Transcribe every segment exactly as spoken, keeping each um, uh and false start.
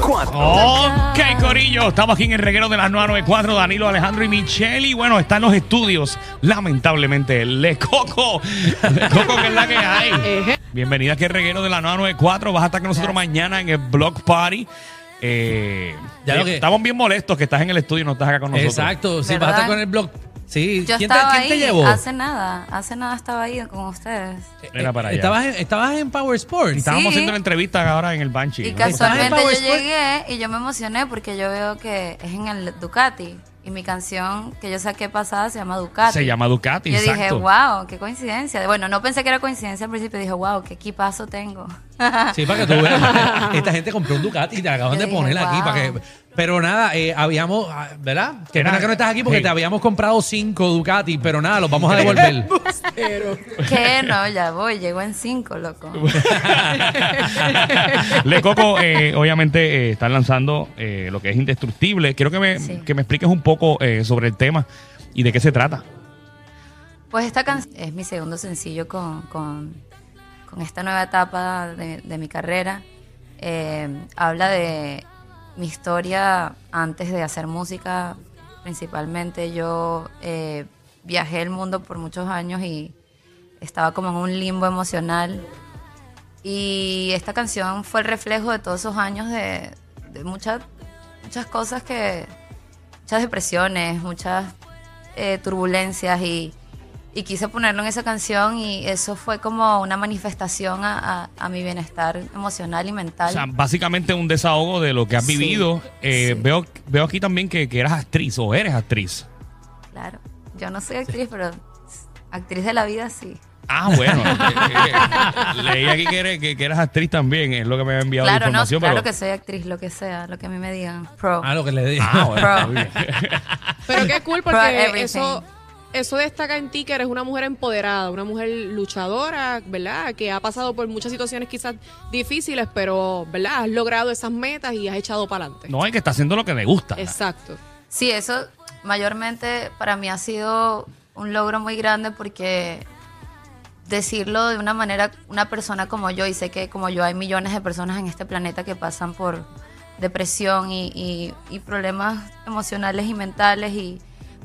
Ok, corillo, estamos aquí en el reguero de la nueva noventa y cuatro, Danilo, Alejandro y Michelle. Y bueno, están los estudios, lamentablemente, Le Coco. Le Coco, que es la que hay. Bienvenida aquí al reguero de la nueva noventa y cuatro. Vas a estar con nosotros mañana en el Block Party. Eh, ya lo que... Estamos bien molestos que estás en el estudio y no estás acá con nosotros. Exacto, sí, ¿verdad? Vas a estar con el Block Party. Sí. Yo ¿Quién, te, ¿quién te llevó? Hace nada, hace nada estaba ahí con ustedes. Era para allá. Estabas en, estabas en Power Sports. Estábamos sí. haciendo la entrevista ahora en el Banshee. Y ¿no? casualmente yo Sport? llegué y yo me emocioné porque yo veo que es en el Ducati. Y mi canción que yo saqué pasada se llama Ducati. Se llama Ducati, y yo exacto. dije, wow, qué coincidencia. Bueno, no pensé que era coincidencia al principio. Dije, wow, qué equipazo tengo. Sí, para que tú veas. Esta gente compró un Ducati y te acaban yo de poner wow. aquí. Para que... Pero nada, eh, habíamos, ¿verdad? Qué pena que no estás aquí porque hey. te habíamos comprado cinco Ducati, pero nada, los vamos a devolver. ¿Qué? No, ya voy, llego en cinco, loco. Le Coco, eh, obviamente eh, están lanzando eh, lo que es Indestructible. Quiero que me, sí. que me expliques un poco. poco eh, sobre el tema y de qué se trata. Pues esta canción es mi segundo sencillo con, con, con esta nueva etapa de, de mi carrera. Eh, habla de mi historia antes de hacer música. Principalmente yo eh, viajé el mundo por muchos años y estaba como en un limbo emocional. Y esta canción fue el reflejo de todos esos años de, de muchas, muchas cosas que... muchas depresiones, muchas eh, turbulencias y, y quise ponerlo en esa canción y eso fue como una manifestación a, a, a mi bienestar emocional y mental. O sea, básicamente un desahogo de lo que has sí, vivido. Eh, sí. veo, veo aquí también que, que eras actriz o eres actriz. Claro, yo no soy actriz, sí. pero actriz de la vida sí. Ah, bueno. eh, eh, leí aquí que eres, que, que eres actriz también, es lo que me había enviado claro, la información. No, claro, pero... que soy actriz, lo que sea, lo que a mí me digan. Pro. Ah, lo que le digan. Ah, bueno, pero qué cool, porque eso, eso destaca en ti que eres una mujer empoderada, una mujer luchadora, ¿verdad? Que ha pasado por muchas situaciones quizás difíciles, pero, ¿verdad? Has logrado esas metas y has echado para adelante. No, hay que está haciendo lo que le gusta. Exacto. ¿Verdad? Sí, eso mayormente para mí ha sido un logro muy grande porque... decirlo de una manera, una persona como yo, y sé que como yo hay millones de personas en este planeta que pasan por depresión y, y, y problemas emocionales y mentales, y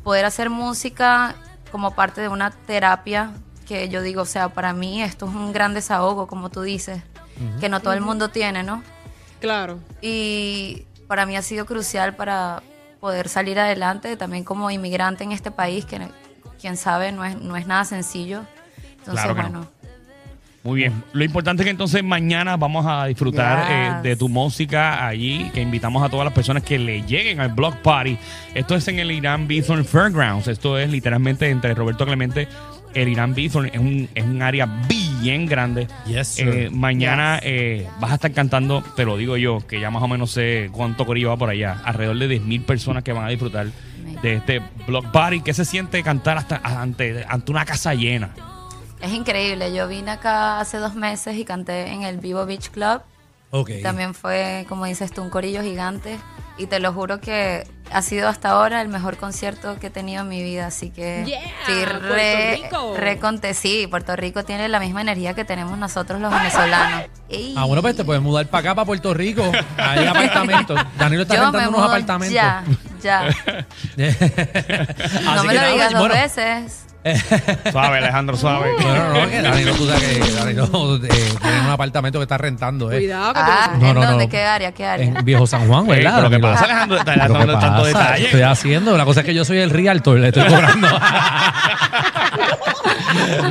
poder hacer música como parte de una terapia que yo digo, o sea, para mí esto es un gran desahogo, como tú dices, uh-huh. que no todo uh-huh. el mundo tiene, ¿no? Claro. Y para mí ha sido crucial para poder salir adelante, también como inmigrante en este país, que quien sabe no es, no es nada sencillo. Entonces, claro bueno. no. Muy bien. Lo importante es que entonces mañana vamos a disfrutar yes. eh, de tu música allí, que invitamos a todas las personas que le lleguen al Block Party. Esto es en el Irán Beathorn Fairgrounds. Esto es literalmente entre Roberto Clemente, el Irán Beathorn. Es un, es un área bien grande. Yes, eh, mañana yes. eh, vas a estar cantando, te lo digo yo, que ya más o menos sé cuánto corillo va por allá. Alrededor de diez mil personas que van a disfrutar de este Block Party. ¿Qué se siente cantar hasta ante, ante una casa llena? Es increíble. Yo vine acá hace dos meses y canté en el Vivo Beach Club. Okay. También fue, como dices tú, un corillo gigante. Y te lo juro que ha sido hasta ahora el mejor concierto que he tenido en mi vida. Así que yeah, sí, re, re conté. Sí, Puerto Rico tiene la misma energía que tenemos nosotros los venezolanos. Ey. Ah, bueno, pues te puedes mudar para acá, para Puerto Rico. Ahí hay apartamentos. Danilo está Yo rentando unos apartamentos. Ya, ya. No me lo digas dos bueno. veces. Suave, Alejandro, suave. Uh, no, no, no, que Danilo, tú sabes que Danilo eh, tiene un apartamento que está rentando. Eh. Cuidado, que ah, no, ¿en no, dónde? No. ¿Qué área? ¿Qué área? En Viejo San Juan, ¿verdad? Pero lo que pasa, Alejandro, está dando tanto detalle. Estoy haciendo, la cosa es que yo soy el realtor, le estoy cobrando.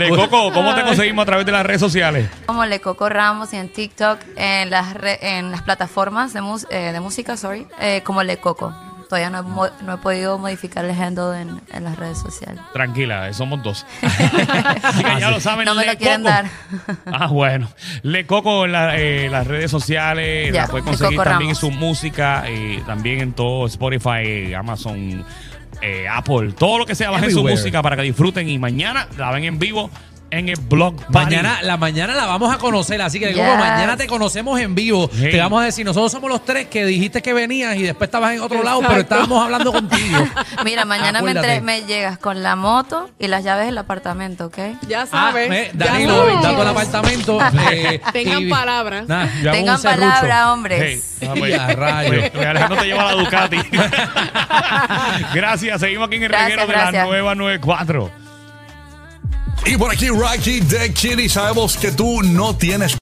Le Coco, ¿cómo te conseguimos a través de las redes sociales? Como Le Coco Ramos y en TikTok, en las, re, en las plataformas de, mus, eh, de música, sorry, eh, como Le Coco. Todavía no he, no he podido modificar el handle en, en las redes sociales. Tranquila, somos dos. Así que ya lo saben. No me Le lo quieren Coco. Dar. Ah, bueno. Le Coco en la, eh, las redes sociales. Ya, la puedes conseguir también Ramos. Su música. Eh, también en todo Spotify, eh, Amazon, eh, Apple. Todo lo que sea, bajen su música para que disfruten. Y mañana la ven en vivo en el Block Party. Mañana la mañana la vamos a conocer, así que yes. Como mañana te conocemos en vivo, hey. Te vamos a decir, nosotros somos los tres que dijiste que venías y después estabas en otro Exacto. lado, pero estábamos hablando contigo. Mira, mañana me, entre, me llegas con la moto y las llaves del apartamento, ¿ok? Ya sabes. Ah, eh, Danilo, ya sabes. El apartamento. eh, Tengan y, palabras. Nah, Tengan palabras, hombres. Hey, pues, ya, rayo. Alejandro te lleva la Ducati. Gracias, seguimos aquí en el gracias, reguero de gracias. La nueva noventa y cuatro. Y por aquí, Rocky de Kitty, sabemos que tú no tienes